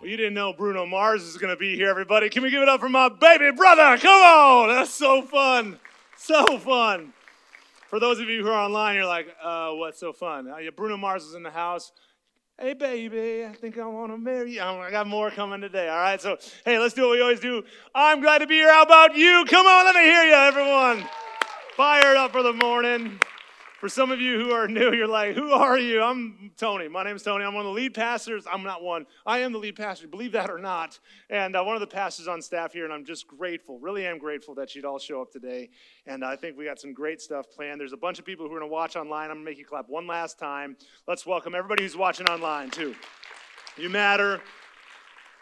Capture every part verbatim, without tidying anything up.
Well, you didn't know Bruno Mars is going to be here, everybody. Can we give it up for my baby brother? Come on. That's so fun. So fun. For those of you who are online, you're like, uh, what's so fun? Uh, yeah, Bruno Mars is in the house. Hey, baby, I think I want to marry you. I got more coming today, all right? So, hey, let's do what we always do. I'm glad to be here. How about you? Come on, let me hear you, everyone. Fired up for the morning. For some of you who are new, you're like, who are you? I'm Tony. My name's Tony. I'm one of the lead pastors. I'm not one. I am the lead pastor, believe that or not. And uh, one of the pastors on staff here, and I'm just grateful, really am grateful that you'd all show up today. And uh, I think we got some great stuff planned. There's a bunch of people who are going to watch online. I'm going to make you clap one last time. Let's welcome everybody who's watching online, too. You matter.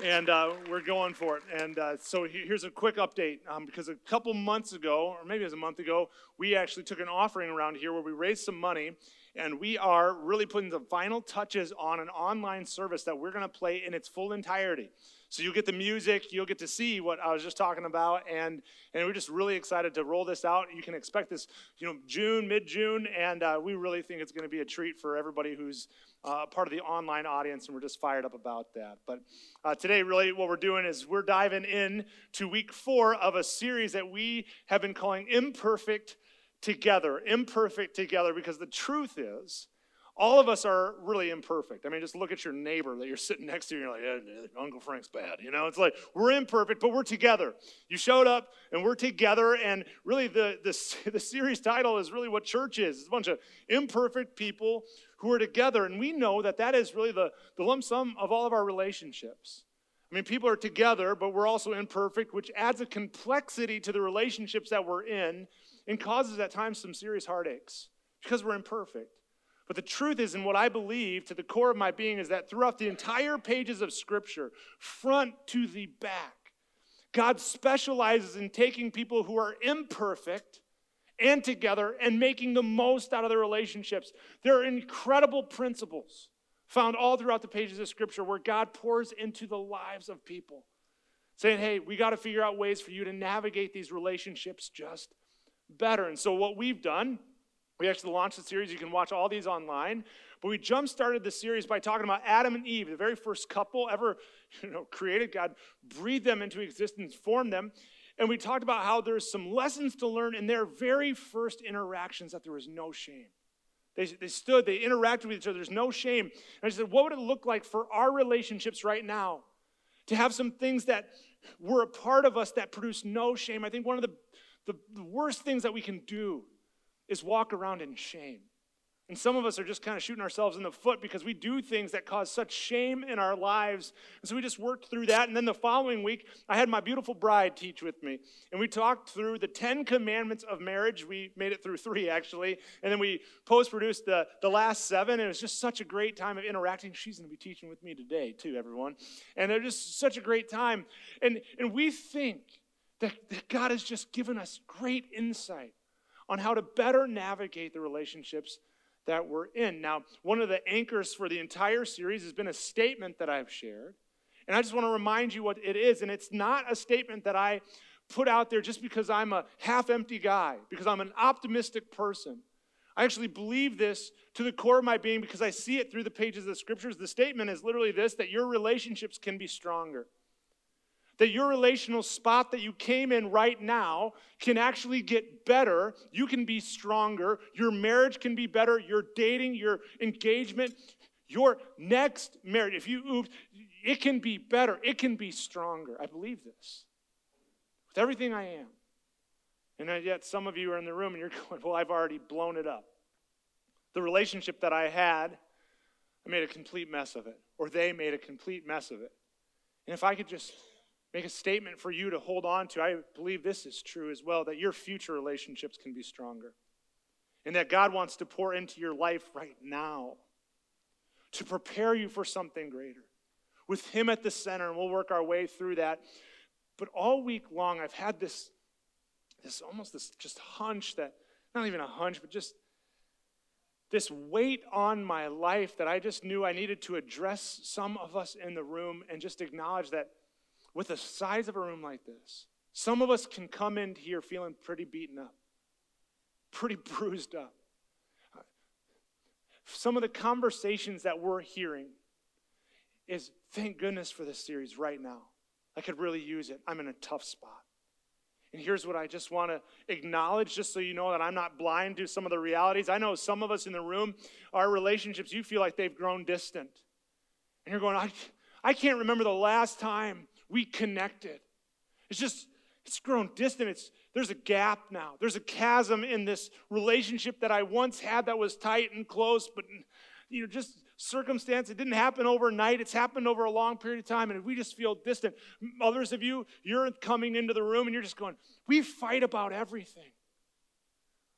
And uh, we're going for it. And uh, so here's a quick update, um, because a couple months ago, or maybe it was a month ago, we actually took an offering around here where we raised some money, and we are really putting the final touches on an online service that we're going to play in its full entirety. So you'll get the music, you'll get to see what I was just talking about, and, and we're just really excited to roll this out. You can expect this, you know, June, mid-June, and uh, we really think it's going to be a treat for everybody who's uh, part of the online audience, and we're just fired up about that. But uh, today, really, what we're doing is we're diving in to week four of a series that we have been calling Imperfect Together, Imperfect Together, because the truth is, all of us are really imperfect. I mean, just look at your neighbor that you're sitting next to, and you're like, eh, Uncle Frank's bad. You know, it's like, we're imperfect, but we're together. You showed up, and we're together, and really the, the, the series title is really what church is. It's a bunch of imperfect people who are together, and we know that that is really the, the lump sum of all of our relationships. I mean, people are together, but we're also imperfect, which adds a complexity to the relationships that we're in and causes at times some serious heartaches because we're imperfect. But the truth is, and what I believe to the core of my being, is that throughout the entire pages of Scripture, front to the back, God specializes in taking people who are imperfect and together and making the most out of their relationships. There are incredible principles found all throughout the pages of Scripture where God pours into the lives of people, saying, hey, we got to figure out ways for you to navigate these relationships just better. And so what we've done, we actually launched the series. You can watch all these online. But we jump-started the series by talking about Adam and Eve, the very first couple ever, you know, created. God breathed them into existence, formed them. And we talked about how there's some lessons to learn in their very first interactions, that there was no shame. They, they stood, they interacted with each other. There's no shame. And I said, what would it look like for our relationships right now to have some things that were a part of us that produce no shame? I think one of the, the, the worst things that we can do is walk around in shame. And some of us are just kind of shooting ourselves in the foot because we do things that cause such shame in our lives. And so we just worked through that. And then the following week, I had my beautiful bride teach with me. And we talked through the Ten Commandments of Marriage. We made it through three, actually. And then we post-produced the, the last seven. And it was just such a great time of interacting. She's going to be teaching with me today, too, everyone. And it was just such a great time. And, and we think that, that God has just given us great insight on how to better navigate the relationships that we're in. Now, one of the anchors for the entire series has been a statement that I've shared, and I just want to remind you what it is, and it's not a statement that I put out there just because I'm a half-empty guy, because I'm an optimistic person. I actually believe this to the core of my being because I see it through the pages of the Scriptures. The statement is literally this, that your relationships can be stronger. That your relational spot that you came in right now can actually get better. You can be stronger. Your marriage can be better. Your dating, your engagement, your next marriage, if you oops, it can be better. It can be stronger. I believe this with everything I am. And yet some of you are in the room and you're going, well, I've already blown it up. The relationship that I had, I made a complete mess of it. Or they made a complete mess of it. And if I could just make a statement for you to hold on to, I believe this is true as well, that your future relationships can be stronger. And that God wants to pour into your life right now to prepare you for something greater. With Him at the center, and we'll work our way through that. But all week long, I've had this, this almost this just hunch that, not even a hunch, but just this weight on my life that I just knew I needed to address some of us in the room and just acknowledge that with the size of a room like this, some of us can come in here feeling pretty beaten up, pretty bruised up. Some of the conversations that we're hearing is thank goodness for this series right now. I could really use it. I'm in a tough spot. And here's what I just want to acknowledge, just so you know that I'm not blind to some of the realities. I know some of us in the room, our relationships, you feel like they've grown distant. And you're going, I, I can't remember the last time we connected. It's just, it's grown distant. It's, there's a gap now. There's a chasm in this relationship that I once had that was tight and close, but you know, just circumstance. It didn't happen overnight. It's happened over a long period of time, and we just feel distant. Others of you, you're coming into the room, and you're just going, we fight about everything.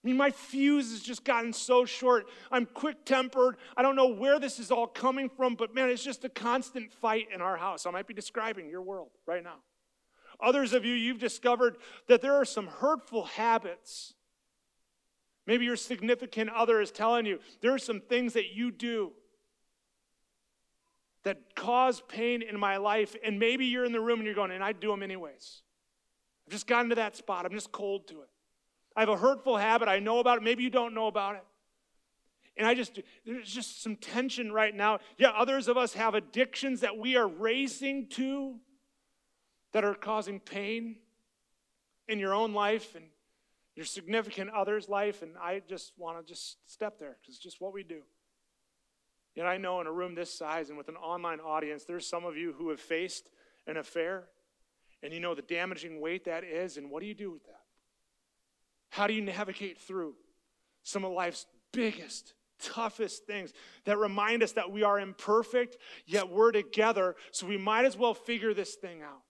I mean, my fuse has just gotten so short. I'm quick-tempered. I don't know where this is all coming from, but, man, it's just a constant fight in our house. I might be describing your world right now. Others of you, you've discovered that there are some hurtful habits. Maybe your significant other is telling you there are some things that you do that cause pain in my life, and maybe you're in the room and you're going, and I do them anyways. I've just gotten to that spot. I'm just cold to it. I have a hurtful habit. I know about it. Maybe you don't know about it. And I just, there's just some tension right now. Yeah, others of us have addictions that we are racing to that are causing pain in your own life and your significant other's life. And I just want to just step there because it's just what we do. Yet I know in a room this size and with an online audience, there's some of you who have faced an affair, and you know the damaging weight that is, and what do you do with that? How do you navigate through some of life's biggest, toughest things that remind us that we are imperfect, yet we're together, so we might as well figure this thing out?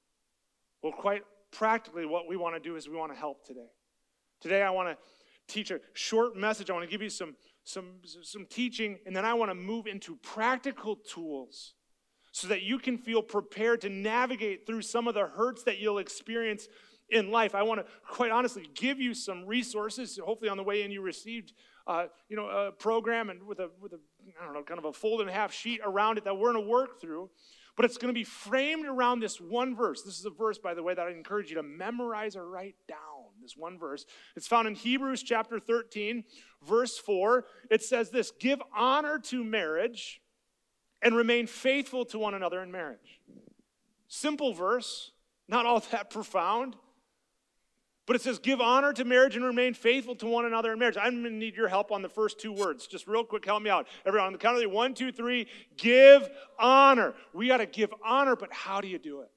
Well, quite practically, what we want to do is we want to help today. Today I want to teach a short message. I want to give you some Some, some teaching, and then I want to move into practical tools so that you can feel prepared to navigate through some of the hurts that you'll experience in life. I want to, quite honestly, give you some resources. Hopefully on the way in you received uh, you know, a program and with a, with a, I don't know, kind of a fold and a half sheet around it that we're going to work through, but it's going to be framed around this one verse. This is a verse, by the way, that I encourage you to memorize or write down. This one verse. It's found in Hebrews chapter thirteen, verse four. It says this, give honor to marriage and remain faithful to one another in marriage. Simple verse, not all that profound, but it says give honor to marriage and remain faithful to one another in marriage. I'm going to need your help on the first two words. Just real quick, help me out. Everyone on the count of three, one, two, three, give honor. We got to give honor, but how do you do it?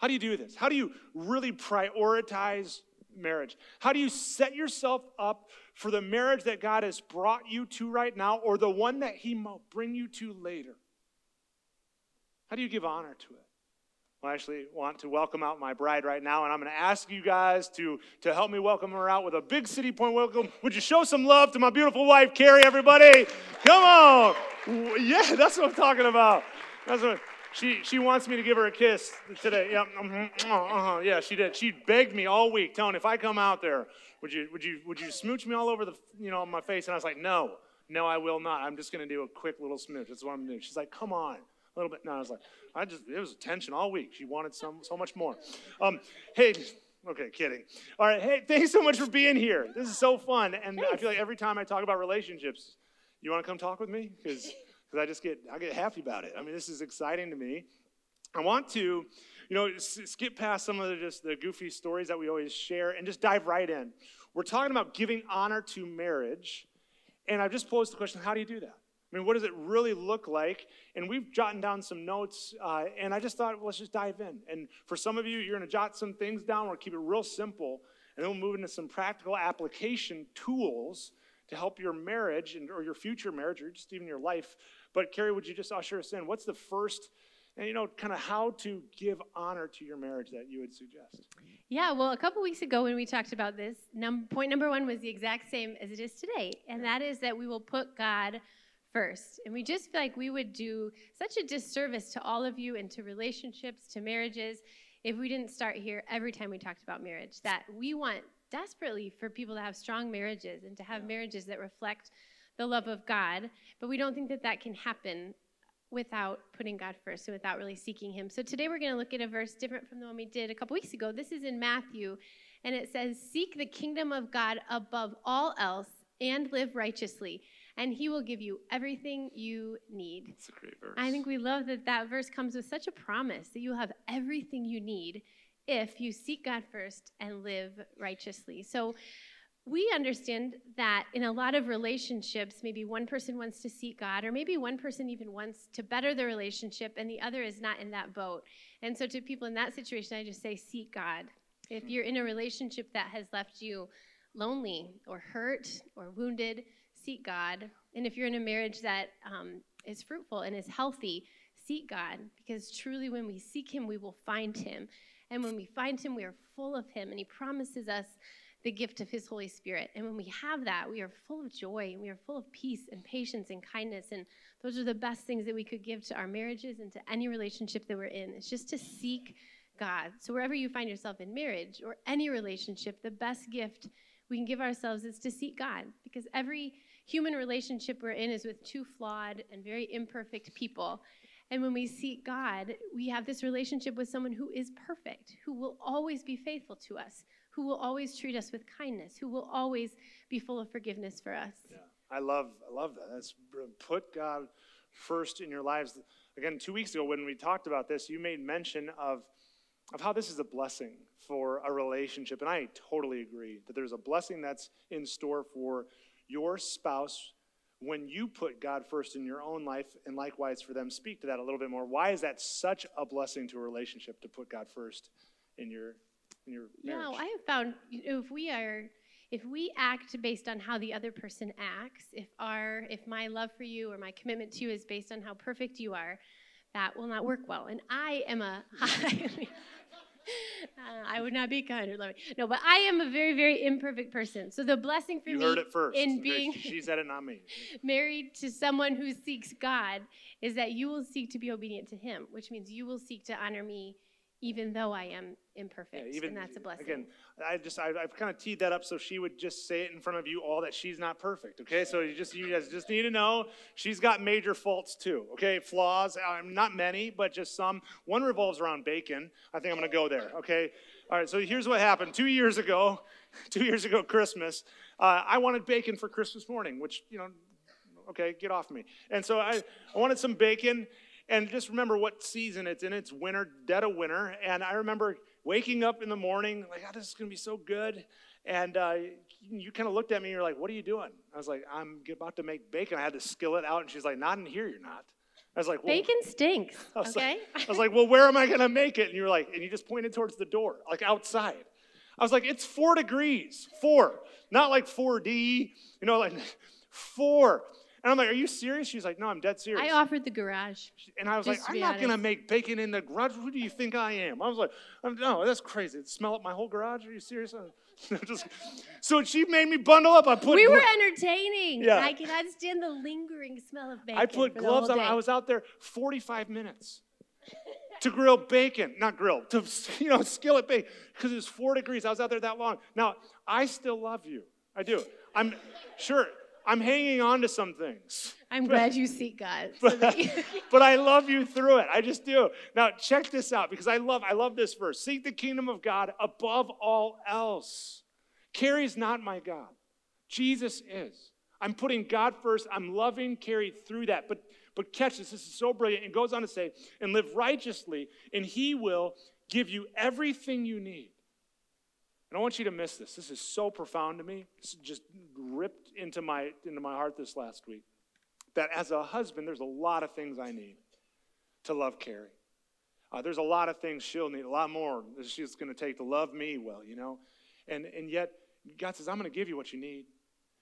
How do you do this? How do you really prioritize marriage? How do you set yourself up for the marriage that God has brought you to right now or the one that he might bring you to later? How do you give honor to it? Well, I actually want to welcome out my bride right now, and I'm going to ask you guys to, to help me welcome her out with a big City Point welcome. Would you show some love to my beautiful wife, Carrie, everybody? Come on. Yeah, that's what I'm talking about. That's what She she wants me to give her a kiss today. Yeah, uh-huh, yeah, she did. She begged me all week, Tony, if I come out there, would you would you would you smooch me all over the you know my face? And I was like, no, no, I will not. I'm just gonna do a quick little smooch. That's what I'm gonna do. She's like, come on, a little bit. No, I was like, I just it was tension all week. She wanted some so much more. Um, hey, okay, kidding. All right, hey, thanks so much for being here. This is so fun, and I feel like every time I talk about relationships, you want to come talk with me because. Because I just get, I get happy about it. I mean, this is exciting to me. I want to, you know, skip past some of the just the goofy stories that we always share and just dive right in. We're talking about giving honor to marriage. And I've just posed the question, how do you do that? I mean, what does it really look like? And we've jotted down some notes, uh, and I just thought, well, let's just dive in. And for some of you, you're going to jot some things down. We'll keep it real simple, and then we'll move into some practical application tools to help your marriage and or your future marriage or just even your life. But Carrie, would you just usher us in? What's the first, and you know, kind of how to give honor to your marriage that you would suggest? Yeah, well, a couple weeks ago when we talked about this, num- point number one was the exact same as it is today, and that is that we will put God first. And we just feel like we would do such a disservice to all of you and to relationships, to marriages, if we didn't start here every time we talked about marriage, that we want desperately for people to have strong marriages and to have yeah. marriages that reflect the love of God, but we don't think that that can happen without putting God first and without really seeking him. So today we're going to look at a verse different from the one we did a couple weeks ago. This is in Matthew, and it says, seek the kingdom of God above all else and live righteously, and he will give you everything you need. That's a great verse. I think we love that that verse comes with such a promise that you'll have everything you need if you seek God first and live righteously. So we understand that in a lot of relationships, maybe one person wants to seek God, or maybe one person even wants to better the relationship, and the other is not in that boat. And so to people in that situation, I just say, seek God. If you're in a relationship that has left you lonely or hurt or wounded, seek God. And if you're in a marriage that um, is fruitful and is healthy, seek God, because truly when we seek him, we will find him. And when we find him, we are full of him, and he promises us the gift of his Holy Spirit. And when we have that, we are full of joy, and we are full of peace and patience and kindness. And those are the best things that we could give to our marriages and to any relationship that we're in. It's just to seek God. So wherever you find yourself in marriage or any relationship, the best gift we can give ourselves is to seek God, because every human relationship we're in is with two flawed and very imperfect people. And when we seek God, we have this relationship with someone who is perfect, who will always be faithful to us, who will always treat us with kindness, who will always be full of forgiveness for us. Yeah. I love, I love that. That's put God first in your lives. Again, two weeks ago when we talked about this, you made mention of, of how this is a blessing for a relationship. And I totally agree that there's a blessing that's in store for your spouse when you put God first in your own life, and likewise for them. Speak to that a little bit more. Why is that such a blessing to a relationship, to put God first in your No, I have found, you know, if we are, if we act based on how the other person acts, if our, if my love for you or my commitment to you is based on how perfect you are, that will not work well. And I am a, I, mean, uh, I would not be kind or loving. No, but I am a very, very imperfect person. So the blessing for you me heard it first. in being she said it, not me. married to someone who seeks God is that you will seek to be obedient to him, which means you will seek to honor me even though I am imperfect, yeah, even, and that's a blessing. Again, I just, I, I've kind of teed that up so she would just say it in front of you all that she's not perfect, okay? So you just, you guys just need to know she's got major faults too, okay? Flaws, um, not many, but just some. One revolves around bacon. I think I'm going to go there, okay? All right, so here's what happened. Two years ago, two years ago Christmas, uh, I wanted bacon for Christmas morning, which, you know, okay, get off me. And so I, I wanted some bacon. And just remember what season it's in. It's winter, dead of winter. And I remember waking up in the morning, like, oh, this is going to be so good. And uh, you kind of looked at me, and you're like, what are you doing? I was like, I'm about to make bacon. I had the skillet out, and she's like, not in here, you're not. I was like, well, bacon stinks, I was okay? Like, I was like, well, where am I going to make it? And you were like, and you just pointed towards the door, like outside. I was like, it's four degrees, four. Not like four D, you know, like four. And I'm like, are you serious? She's like, no, I'm dead serious. I offered the garage. And I was like, I'm not going to make bacon in the garage. Who do you think I am? I was like, no, that's crazy. Smell up my whole garage? Are you serious? Just, so she made me bundle up. I put. We were entertaining. Yeah. I cannot stand the lingering smell of bacon. I put gloves on. I was out there forty-five minutes to grill bacon. Not grill. To, you know, skillet bacon. Because it was four degrees. I was out there that long. Now, I still love you. I do. I'm sure. I'm hanging on to some things. I'm but, glad you seek God. But, but I love you through it. I just do. Now, check this out, because I love I love this verse. Seek the kingdom of God above all else. Carrie's not my God. Jesus is. I'm putting God first. I'm loving Carrie through that. But, but catch this. This is so brilliant. It goes on to say, and live righteously, and he will give you everything you need. And I want you to miss this. This is so profound to me. It's just ripped into my, into my heart this last week. That as a husband, there's a lot of things I need to love Carrie. Uh, there's a lot of things she'll need, a lot more that she's going to take to love me well, you know. And, and yet, God says, I'm going to give you what you need.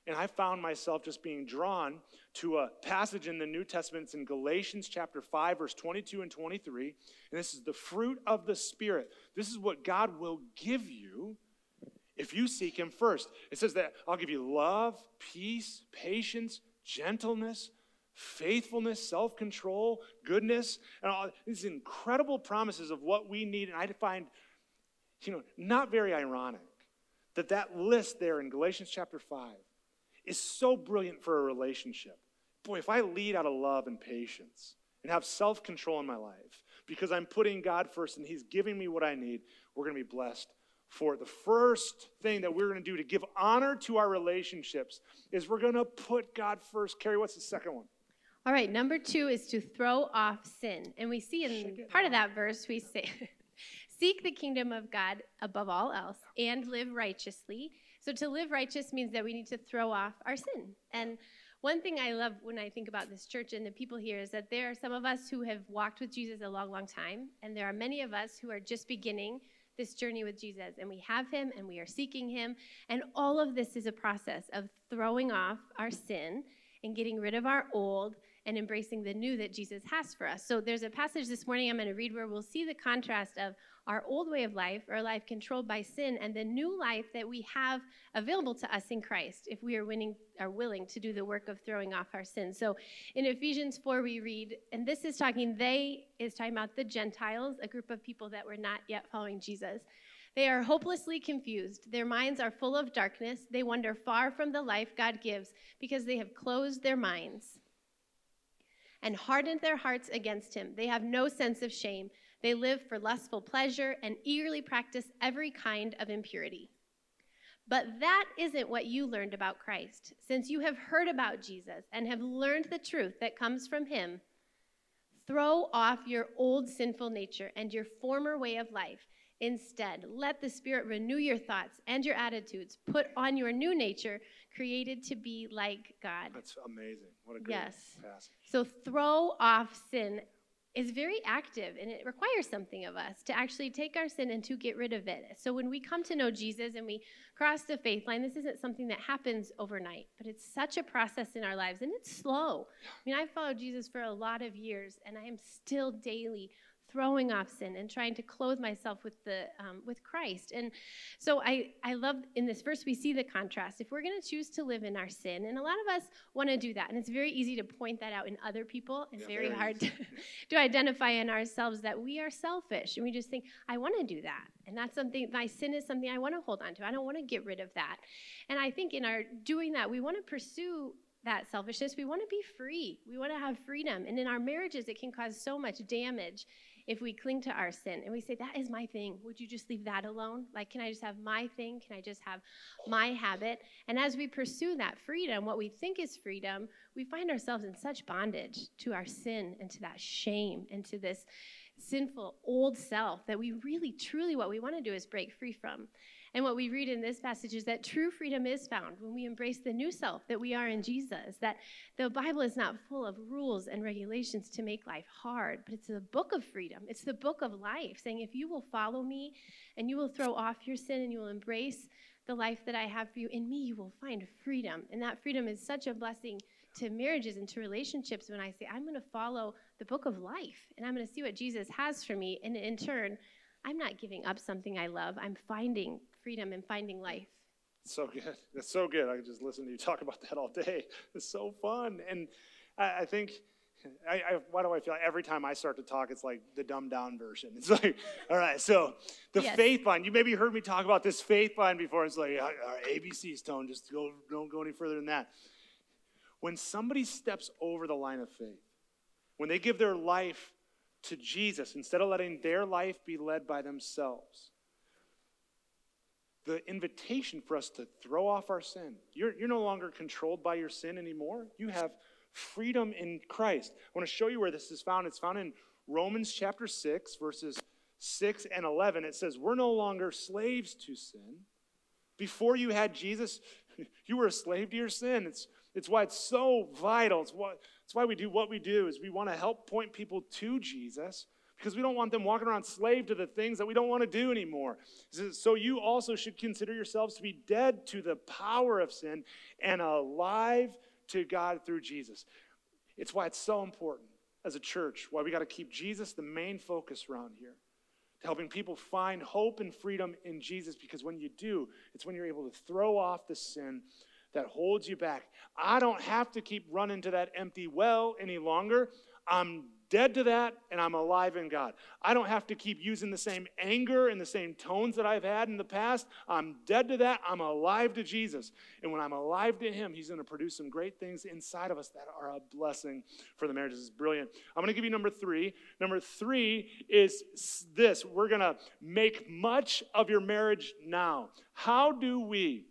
And I found myself just being drawn to a passage in the New Testament. It's in Galatians chapter five, verse twenty-two and twenty-three. And this is the fruit of the Spirit. This is what God will give you if you seek him first. It says that I'll give you love, peace, patience, gentleness, faithfulness, self-control, goodness, and all these incredible promises of what we need. And I find, you know, not very ironic that that list there in Galatians chapter five is so brilliant for a relationship. Boy, if I lead out of love and patience and have self-control in my life because I'm putting God first and he's giving me what I need, we're going to be blessed for it. The first thing that we're going to do to give honor to our relationships is we're going to put God first. Carrie, what's the second one? All right, number two is to throw off sin. And we see in part of that verse, we say, seek the kingdom of God above all else and live righteously. So to live righteous means that we need to throw off our sin. And one thing I love when I think about this church and the people here is that there are some of us who have walked with Jesus a long, long time, and there are many of us who are just beginning this journey with Jesus, and we have him, and we are seeking him, and all of this is a process of throwing off our sin and getting rid of our old and embracing the new that Jesus has for us. So there's a passage this morning I'm going to read where we'll see the contrast of our old way of life, our life controlled by sin, and the new life that we have available to us in Christ if we are winning, are willing to do the work of throwing off our sin. So in Ephesians four, we read, and this is talking, they is talking about the Gentiles, a group of people that were not yet following Jesus. They are hopelessly confused. Their minds are full of darkness. They wander far from the life God gives because they have closed their minds and hardened their hearts against him. They have no sense of shame. They live for lustful pleasure and eagerly practice every kind of impurity. But that isn't what you learned about Christ. Since you have heard about Jesus and have learned the truth that comes from him, throw off your old sinful nature and your former way of life. Instead, let the Spirit renew your thoughts and your attitudes. Put on your new nature, created to be like God. That's amazing. What a great yes. passage. So throw off sin is very active, and it requires something of us to actually take our sin and to get rid of it. So when we come to know Jesus and we cross the faith line, this isn't something that happens overnight, but it's such a process in our lives, and it's slow. I mean, I've followed Jesus for a lot of years, and I am still daily throwing off sin and trying to clothe myself with the um, with Christ. And so I, I love in this verse, we see the contrast. If we're going to choose to live in our sin, and a lot of us want to do that, and it's very easy to point that out in other people and yeah, very hard to, to identify in ourselves that we are selfish. And we just think, I want to do that. And that's something, my sin is something I want to hold on to. I don't want to get rid of that. And I think in our doing that, we want to pursue that selfishness. We want to be free. We want to have freedom. And in our marriages, it can cause so much damage if we cling to our sin and we say, that is my thing. Would you just leave that alone? Like, can I just have my thing? Can I just have my habit? And as we pursue that freedom, what we think is freedom, we find ourselves in such bondage to our sin and to that shame and to this sinful old self that we really, truly, what we want to do is break free from. And what we read in this passage is that true freedom is found when we embrace the new self that we are in Jesus, that the Bible is not full of rules and regulations to make life hard, but it's the book of freedom. It's the book of life, saying if you will follow me and you will throw off your sin and you will embrace the life that I have for you, in me you will find freedom. And that freedom is such a blessing to marriages and to relationships when I say, I'm going to follow the book of life, and I'm going to see what Jesus has for me, and in turn, I'm not giving up something I love. I'm finding freedom and finding life. So good. That's so good. I could just listen to you talk about that all day. It's so fun. And I, I think, I, I, why do I feel like every time I start to talk, it's like the dumbed down version. It's like, all right, so the yes. faith line. You maybe heard me talk about this faith line before. It's like, all right, A B C's, Tone. Just go, don't go any further than that. When somebody steps over the line of faith, when they give their life to Jesus, instead of letting their life be led by themselves. The invitation for us to throw off our sin. You're, you're no longer controlled by your sin anymore. You have freedom in Christ. I want to show you where this is found. It's found in Romans chapter six, verses six and eleven. It says, we're no longer slaves to sin. Before you had Jesus, you were a slave to your sin. It's It's why it's so vital. It's why, it's why we do what we do, is we want to help point people to Jesus because we don't want them walking around slave to the things that we don't want to do anymore. So you also should consider yourselves to be dead to the power of sin and alive to God through Jesus. It's why it's so important as a church, why we got to keep Jesus the main focus around here, to helping people find hope and freedom in Jesus, because when you do, it's when you're able to throw off the sin that holds you back. I don't have to keep running to that empty well any longer. I'm dead to that, and I'm alive in God. I don't have to keep using the same anger and the same tones that I've had in the past. I'm dead to that. I'm alive to Jesus. And when I'm alive to him, he's going to produce some great things inside of us that are a blessing for the marriage. This is brilliant. I'm going to give you number three. Number three is this. We're going to make much of your marriage now. How do we,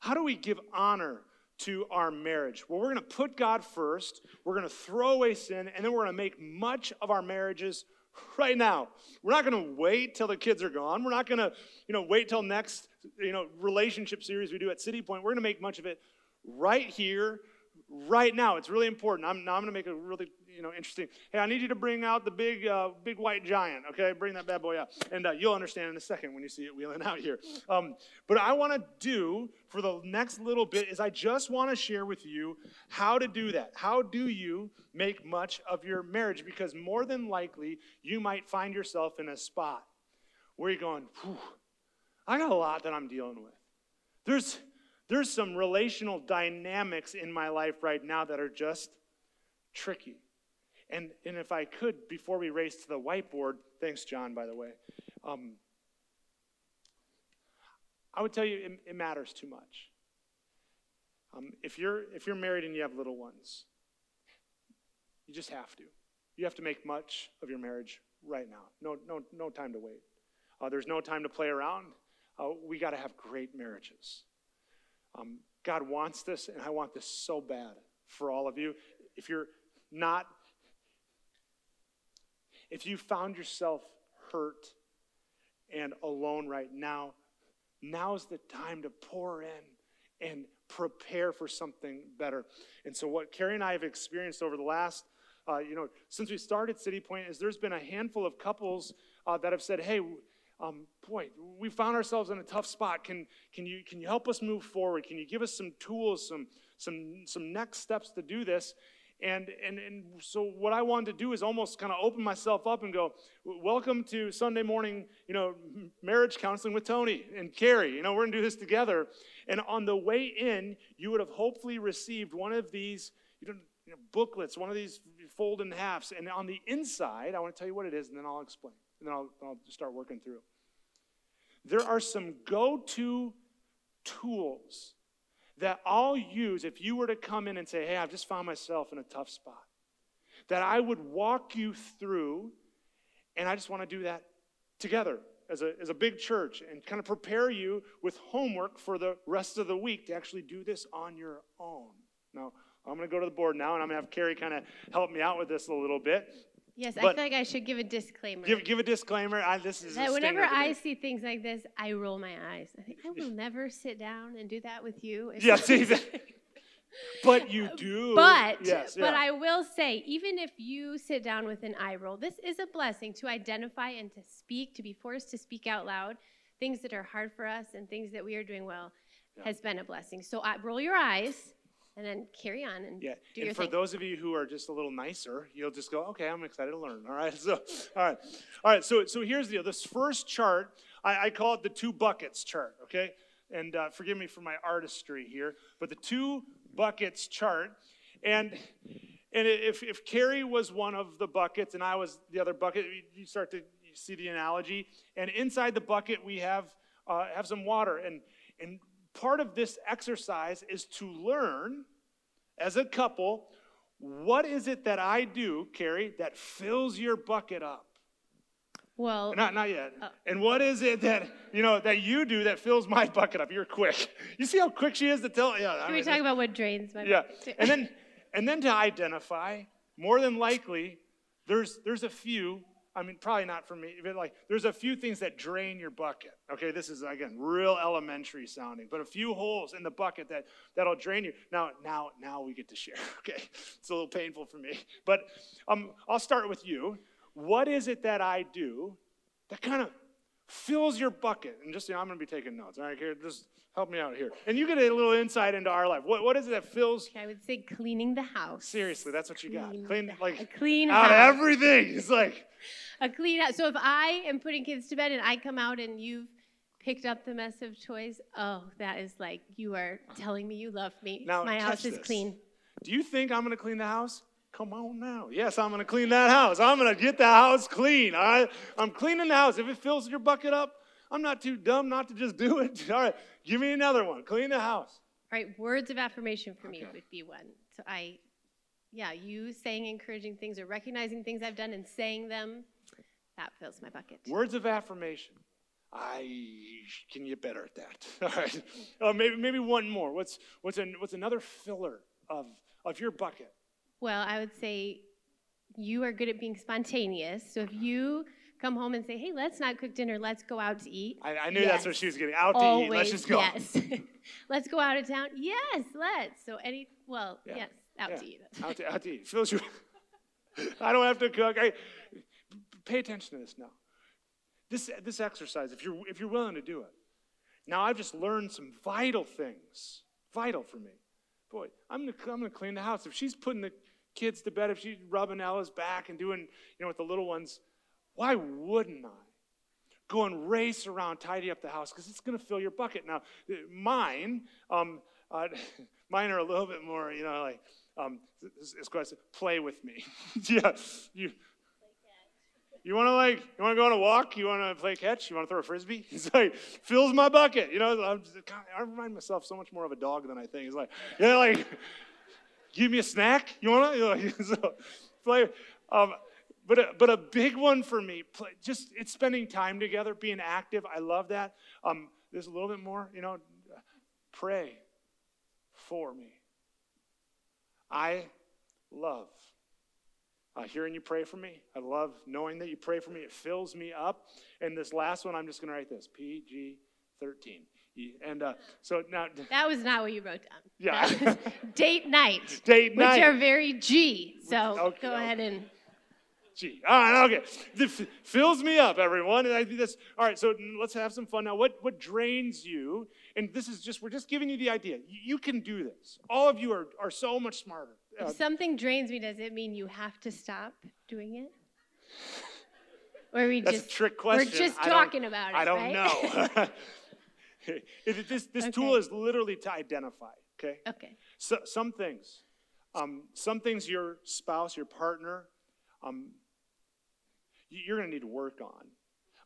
how do we give honor to our marriage? Well, we're going to put God first, we're going to throw away sin, and then we're going to make much of our marriages right now. We're not going to wait till the kids are gone. We're not going to, you know, wait till next, you know, relationship series we do at City Point. We're going to make much of it right here, right now. It's really important. I'm, now I'm going to make a really, you know, interesting, hey, I need you to bring out the big, uh, big white giant, okay? Bring that bad boy out. And uh, you'll understand in a second when you see it wheeling out here. Um, but I want to do, for the next little bit, is I just want to share with you how to do that. How do you make much of your marriage? Because more than likely, you might find yourself in a spot where you're going, whew, I got a lot that I'm dealing with. There's There's some relational dynamics in my life right now that are just tricky. And, and if I could, before we race to the whiteboard, thanks, John, by the way, um, I would tell you it, it matters too much. Um, if you're, if you're married and you have little ones, you just have to. You have to make much of your marriage right now. No, no, no time to wait. Uh, there's no time to play around. Uh, we got to have great marriages. Um, God wants this, and I want this so bad for all of you. If you're not, if you found yourself hurt and alone right now, now's the time to pour in and prepare for something better. And so what Carrie and I have experienced over the last, uh, you know, since we started City Point is there's been a handful of couples uh, that have said, hey, Um, boy, we found ourselves in a tough spot. Can can you can you help us move forward? Can you give us some tools, some some some next steps to do this? And and and so what I wanted to do is almost kind of open myself up and go, welcome to Sunday morning, you know, marriage counseling with Tony and Carrie. You know, we're gonna do this together. And on the way in, you would have hopefully received one of these, you know, you know booklets, one of these fold in halves. And on the inside, I want to tell you what it is, and then I'll explain. And then I'll, I'll start working through. There are some go-to tools that I'll use if you were to come in and say, hey, I've just found myself in a tough spot, that I would walk you through, and I just want to do that together as a, as a big church and kind of prepare you with homework for the rest of the week to actually do this on your own. Now, I'm going to go to the board now, and I'm going to have Carrie kind of help me out with this a little bit. Yes, but I feel like I should give a disclaimer. Give, give a disclaimer. I, this is that a whenever I see things like this, I roll my eyes. I think I will never sit down and do that with you. Yeah, see that. But you do. But, yes, yeah. But I will say, even if you sit down with an eye roll, this is a blessing to identify and to speak, to be forced to speak out loud, things that are hard for us and things that we are doing well yeah. has been a blessing. So I, roll your eyes. And then carry on and yeah. do and your thing. And for those of you who are just a little nicer, you'll just go, okay, I'm excited to learn. All right, so all right, all right. So so here's the deal. This first chart, I, I call it the two buckets chart. Okay, and uh, forgive me for my artistry here, but the two buckets chart, and and if if Carrie was one of the buckets and I was the other bucket, you start to you see the analogy. And inside the bucket, we have uh, have some water and and. Part of this exercise is to learn, as a couple, what is it that I do, Carrie, that fills your bucket up? Well, not not yet. Uh, and what is it that you know that you do that fills my bucket up? You're quick. You see how quick she is to tell. Yeah. Can I mean, we talk about what drains my yeah. bucket? Yeah. And then, and then to identify. More than likely, there's there's a few. I mean, probably not for me, but like there's a few things that drain your bucket. Okay, this is, again, real elementary sounding, but a few holes in the bucket that, that'll drain you. Now, now, now we get to share, okay? It's a little painful for me, but um, I'll start with you. What is it that I do that kind of fills your bucket? And just, you know, I'm going to be taking notes, all right? Here, just help me out here. And you get a little insight into our life. What, what is it that fills? I would say cleaning the house. Seriously, that's what you got. Clean, like, a clean out house. Everything. It's like. A clean house. So if I am putting kids to bed and I come out and you've picked up the mess of toys, oh, that is like you are telling me you love me. Now, my house is clean. Do you think I'm going to clean the house? Come on now. Yes, I'm going to clean that house. I'm going to get the house clean. All right? I'm cleaning the house. If it fills your bucket up, I'm not too dumb not to just do it. All right, give me another one. Clean the house. All right, words of affirmation for me okay. would be one. So I, yeah, you saying encouraging things or recognizing things I've done and saying them, that fills my bucket. Words of affirmation. I can get better at that. All right, uh, maybe maybe one more. What's what's an, what's another filler of of your bucket? Well, I would say you are good at being spontaneous. So if you come home and say, hey, let's not cook dinner. Let's go out to eat. I, I knew yes. that's what she was getting. Out to Always, eat. Let's just go. Yes. Let's go out of town. Yes, let's. So any, well, yeah. yes, out yeah. to eat. out, to, out to eat. Feels you. I don't have to cook. I, pay attention to this now. This this exercise, if you're, if you're willing to do it. Now, I've just learned some vital things. Vital for me. Boy, I'm going to I'm gonna clean the house. If she's putting the kids to bed, if she's rubbing Ella's back and doing, you know, with the little ones, why wouldn't I go and race around, tidy up the house? Because it's going to fill your bucket. Now, mine, um, uh, mine are a little bit more, you know, like, um, it's, it's quite, play with me. yeah, you, you want to like, you want to go on a walk? You want to play catch? You want to throw a frisbee? It's like fills my bucket. You know, I'm just, God, I remind myself so much more of a dog than I think. It's like, yeah, like, give me a snack. You want to like, so, play? Um, But a, but a big one for me, just it's spending time together, being active. I love that. Um, there's a little bit more, you know, pray for me. I love uh, hearing you pray for me. I love knowing that you pray for me. It fills me up. And this last one, I'm just going to write this, P G thirteen. And uh, so now. That was not what you wrote down. Yeah. Date night. Date night. Which are very G. So okay, go okay. ahead and. Gee. All right, okay. This fills me up, everyone. And I do this. All right, so let's have some fun now. What what drains you? And this is just, we're just giving you the idea. You, you can do this. All of you are, are so much smarter. If uh, something drains me, does it mean you have to stop doing it? Or are we that's just, a trick question. We're just talking about it, I don't right? know. this this okay. tool is literally to identify, okay? Okay. So, some things. Um, some things your spouse, your partner, um, you're going to need to work on.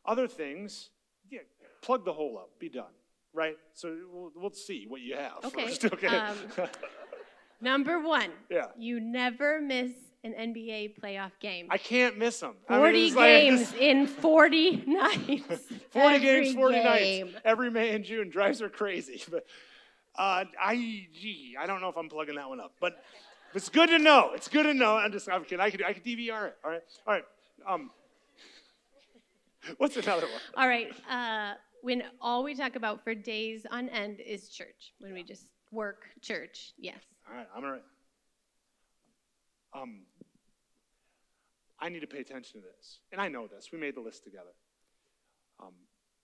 Other things, yeah, plug the hole up, be done, right? So we'll, we'll see what you have okay. first. Okay. Um, number one, yeah. you never miss an N B A playoff game. I can't miss them. forty I mean, it's like, games it's, in forty nights. forty games, forty game. nights. Every May and June drives her crazy. But uh, I, gee, I don't know if I'm plugging that one up. But it's good to know. It's good to know. I'm just, I'm kidding. I could, I could D V R it. All right. All right. Um, what's another one? All right. Uh, when all we talk about for days on end is church. When yeah. we just work church. Yes. All right. I'm all right. Um, I need to pay attention to this. And I know this. We made the list together. Um,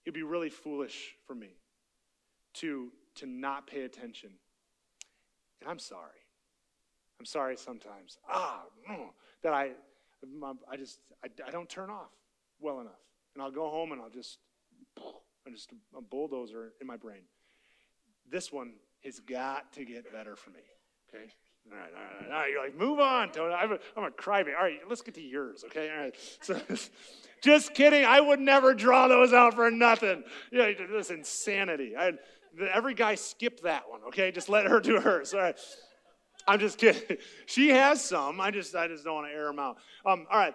it'd be really foolish for me to, to not pay attention. And I'm sorry. I'm sorry sometimes, ah, that I, I just, I, I don't turn off well enough. And I'll go home and I'll just, I'm just a bulldozer in my brain. This one has got to get better for me, okay? All right, all right, all right. You're like, move on, Tony. I'm a, I'm a crybaby. All right, let's get to yours, okay? All right. So, just kidding. I would never draw those out for nothing. Yeah, this insanity. I, every guy skip that one, okay? Just let her do hers, all right? I'm just kidding. She has some. I just I just don't want to air them out. Um, all right.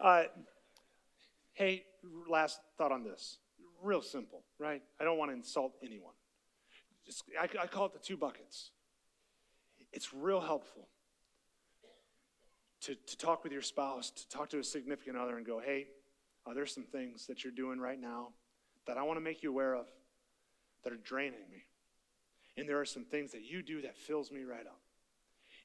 Uh, hey, last thought on this. Real simple, right? I don't want to insult anyone. Just, I, I call it the two buckets. It's real helpful to, to talk with your spouse, to talk to a significant other and go, hey, uh, there's some things that you're doing right now that I want to make you aware of that are draining me. And there are some things that you do that fills me right up.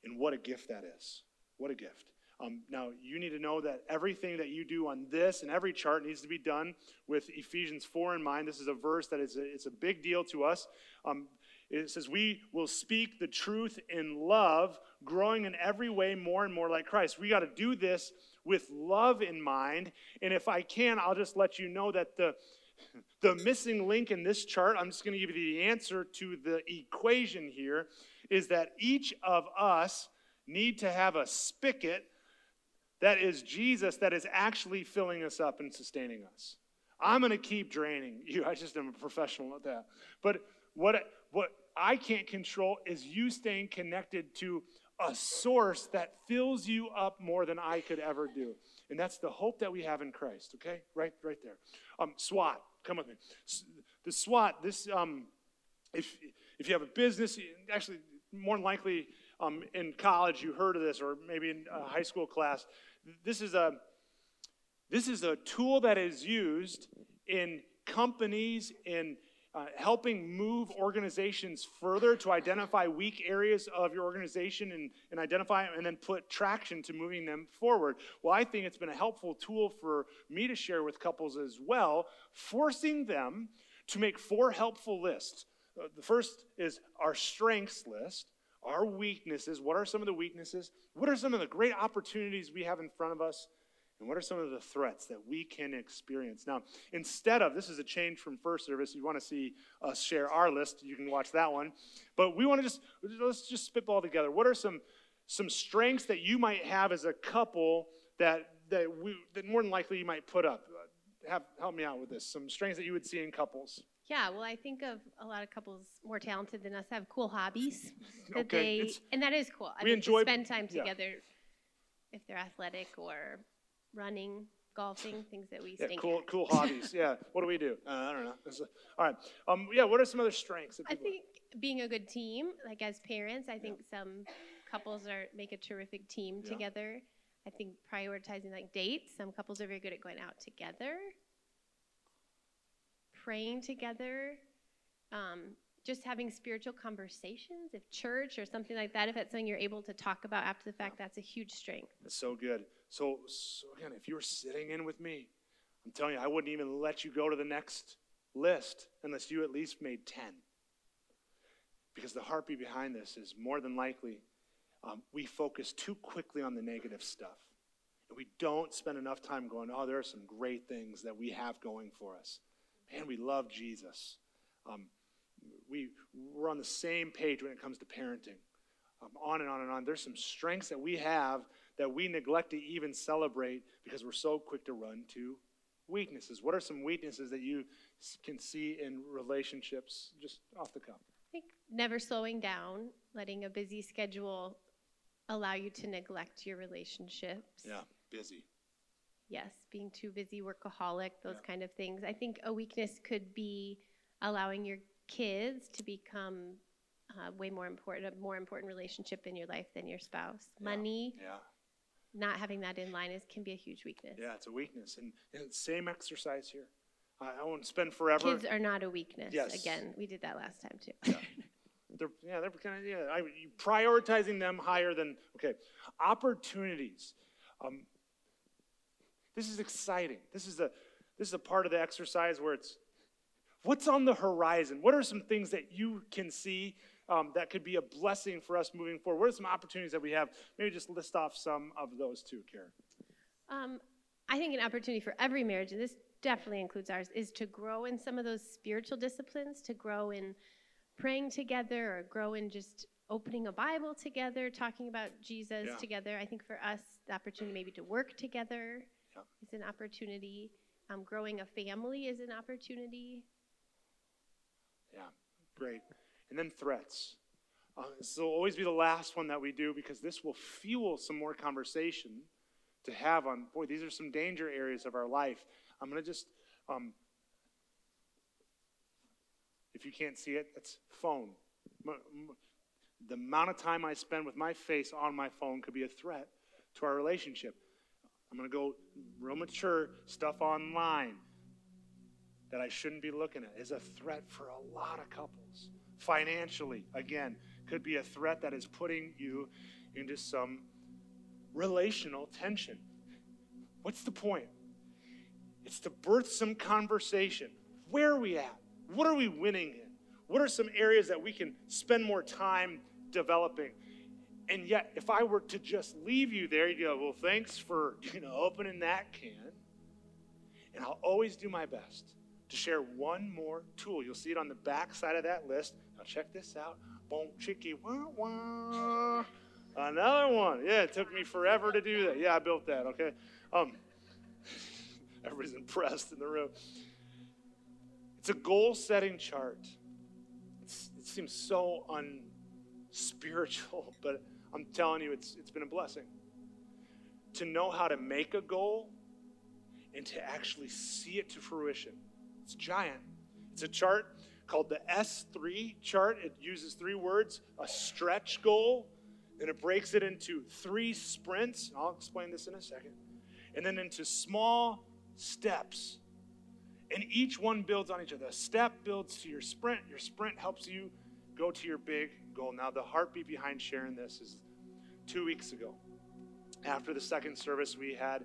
And what a gift that is. What a gift. Um, now, you need to know that everything that you do on this and every chart needs to be done with Ephesians four in mind. This is a verse that is a, it's a big deal to us. Um, it says, we will speak the truth in love, growing in every way more and more like Christ. We got to do this with love in mind. And if I can, I'll just let you know that the The missing link in this chart, I'm just going to give you the answer to the equation here, is that each of us need to have a spigot that is Jesus, that is actually filling us up and sustaining us. I'm going to keep draining you. I just am a professional at that. But what, what I can't control is you staying connected to a source that fills you up more than I could ever do. And that's the hope that we have in Christ, okay? Right right there. Um, SWAT, come with me. The SWAT, this, um, if if you have a business, actually, more than likely um, in college you heard of this, or maybe in a high school class. This is a, this is a tool that is used in companies, in Uh, helping move organizations further to identify weak areas of your organization and, and identify them and then put traction to moving them forward. Well, I think it's been a helpful tool for me to share with couples as well, forcing them to make four helpful lists. Uh, the first is our strengths list, our weaknesses. What are some of the weaknesses? What are some of the great opportunities we have in front of us? And what are some of the threats that we can experience? Now, instead of, this is a change from first service. You want to see us share our list, you can watch that one. But we want to just, let's just spitball together. What are some, some strengths that you might have as a couple that, that, we, that more than likely you might put up? Have, help me out with this. Some strengths that you would see in couples. Yeah, well, I think of a lot of couples more talented than us have cool hobbies. That okay. They, and that is cool. I we mean, enjoy, to spend time together yeah. if they're athletic or... running, golfing, things that we stink yeah, cool, at. Cool hobbies. Yeah. What do we do? Uh, I don't know. This is a, all right. Um, yeah. What are some other strengths? I think have? being a good team, like as parents, I yeah. think some couples are make a terrific team yeah. together. I think prioritizing like dates. Some couples are very good at going out together, praying together, um, just having spiritual conversations. If church or something like that, if that's something you're able to talk about after the fact, yeah. that's a huge strength. That's so good. So, so, again, if you were sitting in with me, I'm telling you, I wouldn't even let you go to the next list unless you at least made ten. Because the heartbeat behind this is more than likely um, we focus too quickly on the negative stuff. And we don't spend enough time going, oh, there are some great things that we have going for us. Man, we love Jesus. Um, we, we're on the same page when it comes to parenting. Um, on and on and on. There's some strengths that we have that we neglect to even celebrate because we're so quick to run to weaknesses. What are some weaknesses that you can see in relationships just off the cuff? I think never slowing down, letting a busy schedule allow you to neglect your relationships. Yeah, busy. Yes, being too busy, workaholic, those yeah. kind of things. I think a weakness could be allowing your kids to become uh, way more important, a more important relationship in your life than your spouse. Yeah. Money. Yeah. Not having that in line is can be a huge weakness. Yeah, it's a weakness. And, and same exercise here. Uh, I won't spend forever. Kids are not a weakness. Yes. Again, we did that last time too. Yeah, they're, yeah, they're kind of yeah. I, prioritizing them higher than okay opportunities. Um, this is exciting. This is a this is a part of the exercise where it's what's on the horizon. What are some things that you can see? Um, that could be a blessing for us moving forward. What are some opportunities that we have? Maybe just list off some of those too, Carrie. Um, I think an opportunity for every marriage, and this definitely includes ours, is to grow in some of those spiritual disciplines, to grow in praying together or grow in just opening a Bible together, talking about Jesus yeah. together. I think for us, the opportunity maybe to work together yeah. is an opportunity. Um, growing a family is an opportunity. Yeah, great. And then threats. Uh, this will always be the last one that we do because this will fuel some more conversation to have on, boy, these are some danger areas of our life. I'm going to just, um, if you can't see it, it's phone. The amount of time I spend with my face on my phone could be a threat to our relationship. I'm going to go real mature stuff online that I shouldn't be looking at is a threat for a lot of couples. Financially, again, could be a threat that is putting you into some relational tension. What's the point? It's to birth some conversation. Where are we at? What are we winning in? What are some areas that we can spend more time developing? And yet, if I were to just leave you there, you go, well, thanks for, you know, opening that can. And I'll always do my best to share one more tool. You'll see it on the back side of that list. Now check this out. Boom, chicky, wah, wah. Another one. Yeah, it took me forever to do that. Yeah, I built that, okay? Um, everybody's impressed in the room. It's a goal-setting chart. It's, it seems so unspiritual, but I'm telling you, it's it's been a blessing. To know how to make a goal and to actually see it to fruition. It's giant. It's a chart called the S three chart. It uses three words, a stretch goal, and it breaks it into three sprints. I'll explain this in a second. And then into small steps. And each one builds on each other. A step builds to your sprint. Your sprint helps you go to your big goal. Now, the heartbeat behind sharing this is two weeks ago. After the second service, we had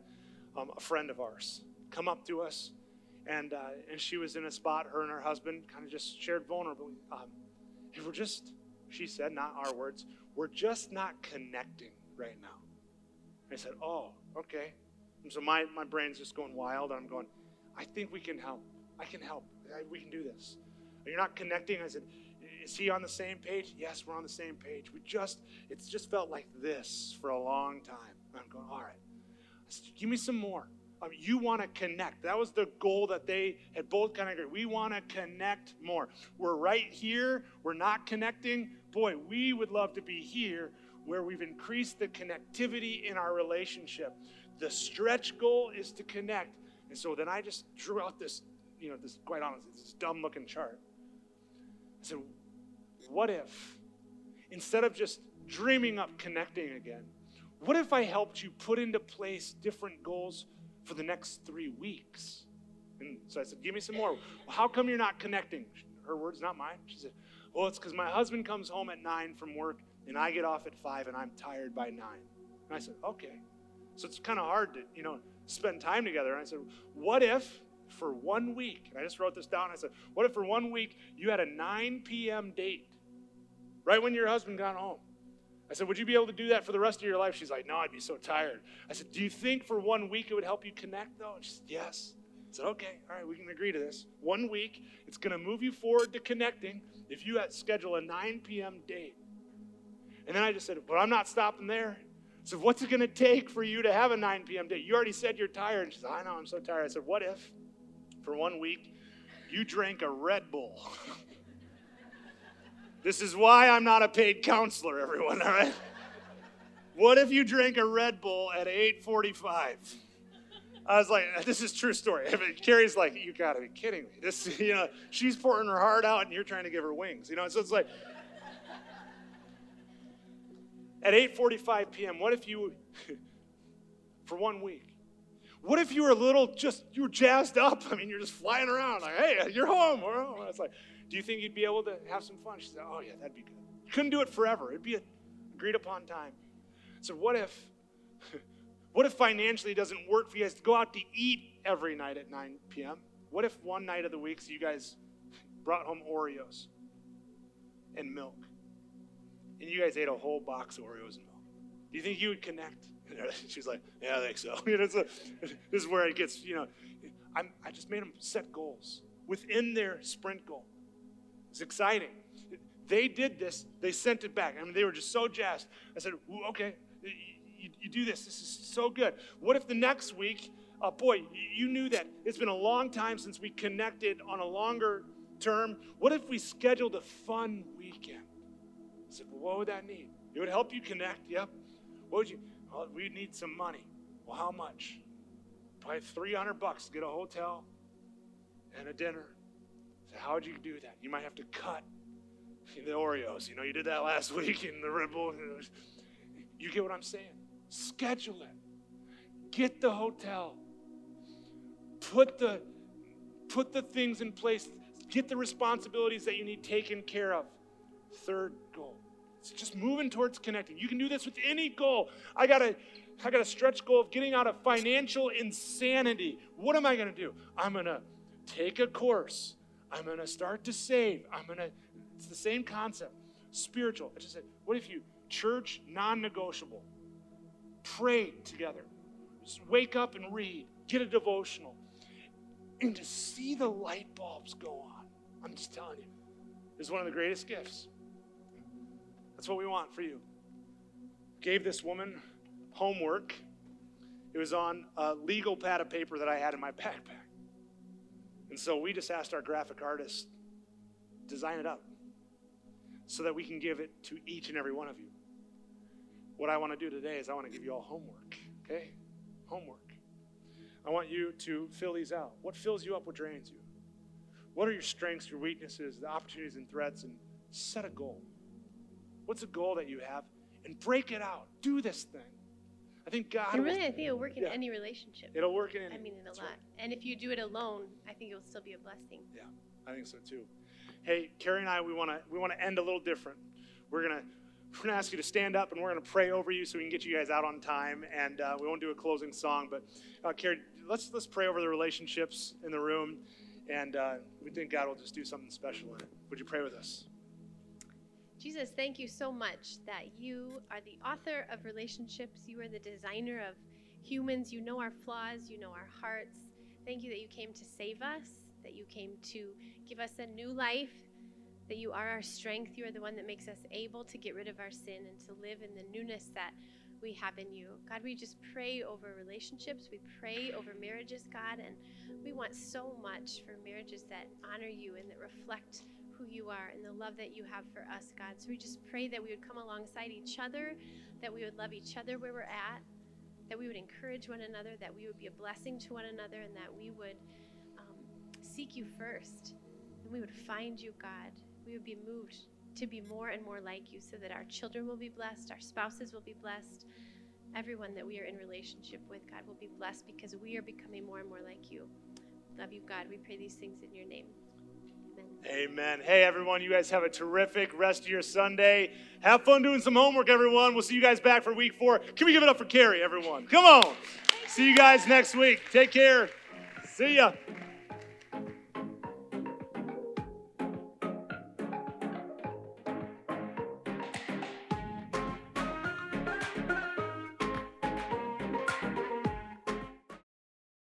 um, a friend of ours come up to us, and uh, and she was in a spot, her and her husband kind of just shared vulnerably. Um, hey, we're just, she said, not our words, we're just not connecting right now. And I said, oh, okay. And so my, my brain's just going wild, and I'm going, I think we can help. I can help. I, we can do this. You're not connecting. I said, is he on the same page? Yes, we're on the same page. We just, it's just felt like this for a long time. And I'm going, all right. I said, give me some more. I mean, you want to connect. That was the goal that they had both kind of agreed. We want to connect more. We're right here. We're not connecting. Boy, we would love to be here where we've increased the connectivity in our relationship. The stretch goal is to connect. And so then I just drew out this, you know, this, quite honestly, this dumb looking chart. I said, what if, instead of just dreaming up connecting again, what if I helped you put into place different goals for the next three weeks? And so I said, give me some more. Well, how come you're not connecting? Her words, not mine. She said, well, it's because my husband comes home at nine from work and I get off at five and I'm tired by nine. And I said, okay. So it's kind of hard to, you know, spend time together. And I said, what if for one week, and I just wrote this down, I said, what if for one week you had a nine p.m. date right when your husband got home? I said, would you be able to do that for the rest of your life? She's like, no, I'd be so tired. I said, do you think for one week it would help you connect though? And she said, yes. I said, okay, all right, we can agree to this. One week, it's gonna move you forward to connecting if you had schedule a nine p.m. date. And then I just said, but I'm not stopping there. I said, what's it gonna take for you to have a nine p.m. date? You already said you're tired. And she said, I know, I'm so tired. I said, what if for one week you drank a Red Bull? This is why I'm not a paid counselor, everyone, all right? What if you drank a Red Bull at eight forty-five? I was like, this is a true story. I mean, Carrie's like, you gotta be kidding me. This, you know, she's pouring her heart out and you're trying to give her wings, you know? So it's like, at eight forty-five p.m., what if you, for one week, what if you were a little, just, you were jazzed up? I mean, you're just flying around, like, hey, you're home. We're home. I was like, do you think you'd be able to have some fun? She said, oh, yeah, that'd be good. You couldn't do it forever. It'd be an agreed upon time. So what if, what if financially it doesn't work for you guys to go out to eat every night at nine p.m.? What if one night of the week so you guys brought home Oreos and milk, and you guys ate a whole box of Oreos and milk? Do you think you would connect? She's like, yeah, I think so. You know, so this is where it gets, you know, I'm, I just made them set goals within their sprint goal. It's exciting. They did this. They sent it back. I mean, they were just so jazzed. I said, okay, you, you do this. This is so good. What if the next week, uh, boy, you knew that it's been a long time since we connected on a longer term. What if we scheduled a fun weekend? I said, well, what would that need? It would help you connect, yep. What would you? Well, we'd need some money. Well, how much? Probably three hundred bucks to get a hotel and a dinner. So how would you do that? You might have to cut the Oreos. You know, you did that last week in the Red Bull. You get what I'm saying? Schedule it. Get the hotel. Put the, put the things in place. Get the responsibilities that you need taken care of. Third goal. It's just moving towards connecting. You can do this with any goal. I got a, I got a stretch goal of getting out of financial insanity. What am I going to do? I'm going to take a course. I'm going to start to save. I'm going to, it's the same concept. Spiritual. I just said, what if you, church, non-negotiable. Pray together. Just wake up and read. Get a devotional. And to see the light bulbs go on, I'm just telling you, is one of the greatest gifts. That's what we want for you. gave this woman homework. It was on a legal pad of paper that I had in my backpack. And so we just asked our graphic artist, design it up so that we can give it to each and every one of you. What I want to do today is I want to give you all homework, okay? Homework. I want you to fill these out. What fills you up? What drains you? What are your strengths, your weaknesses, the opportunities and threats? And set a goal. What's a goal that you have? And break it out. Do this thing. I think God. And really, will, I think it'll work in yeah. any relationship. It'll work in any. I mean, in a lot. Right. And if you do it alone, I think it'll still be a blessing. Yeah, I think so too. Hey, Carrie and I, we want to we want to end a little different. We're gonna we're gonna ask you to stand up, and we're gonna pray over you so we can get you guys out on time. And uh, we won't do a closing song, but uh, Carrie, let's let's pray over the relationships in the room, and uh, we think God will just do something special in it. Would you pray with us? Jesus, thank you so much that you are the author of relationships. You are the designer of humans. You know our flaws. You know our hearts. Thank you that you came to save us, that you came to give us a new life, that you are our strength. You are the one that makes us able to get rid of our sin and to live in the newness that we have in you. God, we just pray over relationships. We pray over marriages, God, and we want so much for marriages that honor you and that reflect who you are and the love that you have for us, God. So we just pray that we would come alongside each other, that we would love each other where we're at, that we would encourage one another, that we would be a blessing to one another, and that we would um, seek you first, and we would find you, God. We would be moved to be more and more like you so that our children will be blessed, our spouses will be blessed, everyone that we are in relationship with, God, will be blessed because we are becoming more and more like you. Love you, God. We pray these things in your name. Amen. Hey, everyone, you guys have a terrific rest of your Sunday. Have fun doing some homework, everyone. We'll see you guys back for week four. Can we give it up for Carrie, everyone? Come on. See you guys next week. Take care. See ya.